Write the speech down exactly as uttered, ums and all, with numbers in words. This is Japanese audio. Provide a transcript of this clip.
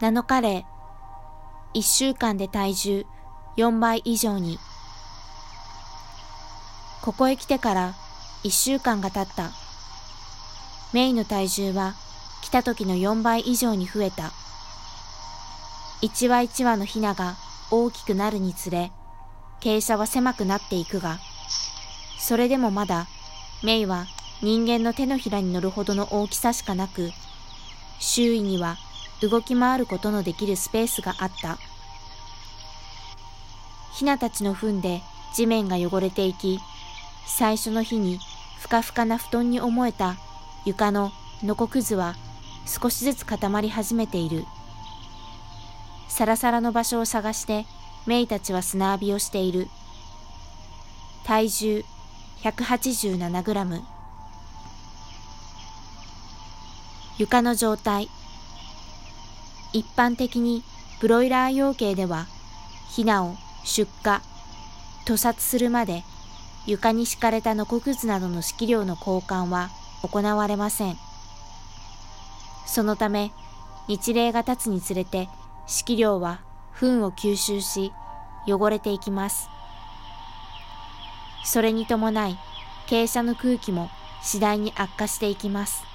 ナノカレー、いっしゅうかんで体重よんばい以上に。ここへ来てからいっしゅうかんが経った。メイの体重は来た時のよんばい以上に増えた。一羽一羽のヒナが大きくなるにつれ、傾斜は狭くなっていくが、それでもまだメイは人間の手のひらに乗るほどの大きさしかなく、周囲には動き回ることのできるスペースがあった。ヒナたちの糞で地面が汚れていき、最初の日にふかふかな布団に思えた床ののこくずは少しずつ固まり始めている。サラサラの場所を探してメイたちは砂浴びをしている。体重ひゃくはちじゅうななグラム。床の状態。一般的にブロイラー養鶏ではヒナを出荷、屠殺するまで床に敷かれたノコクズなどの飼料の交換は行われません。そのため日齢が経つにつれて飼料は糞を吸収し汚れていきます。それに伴い傾斜の空気も次第に悪化していきます。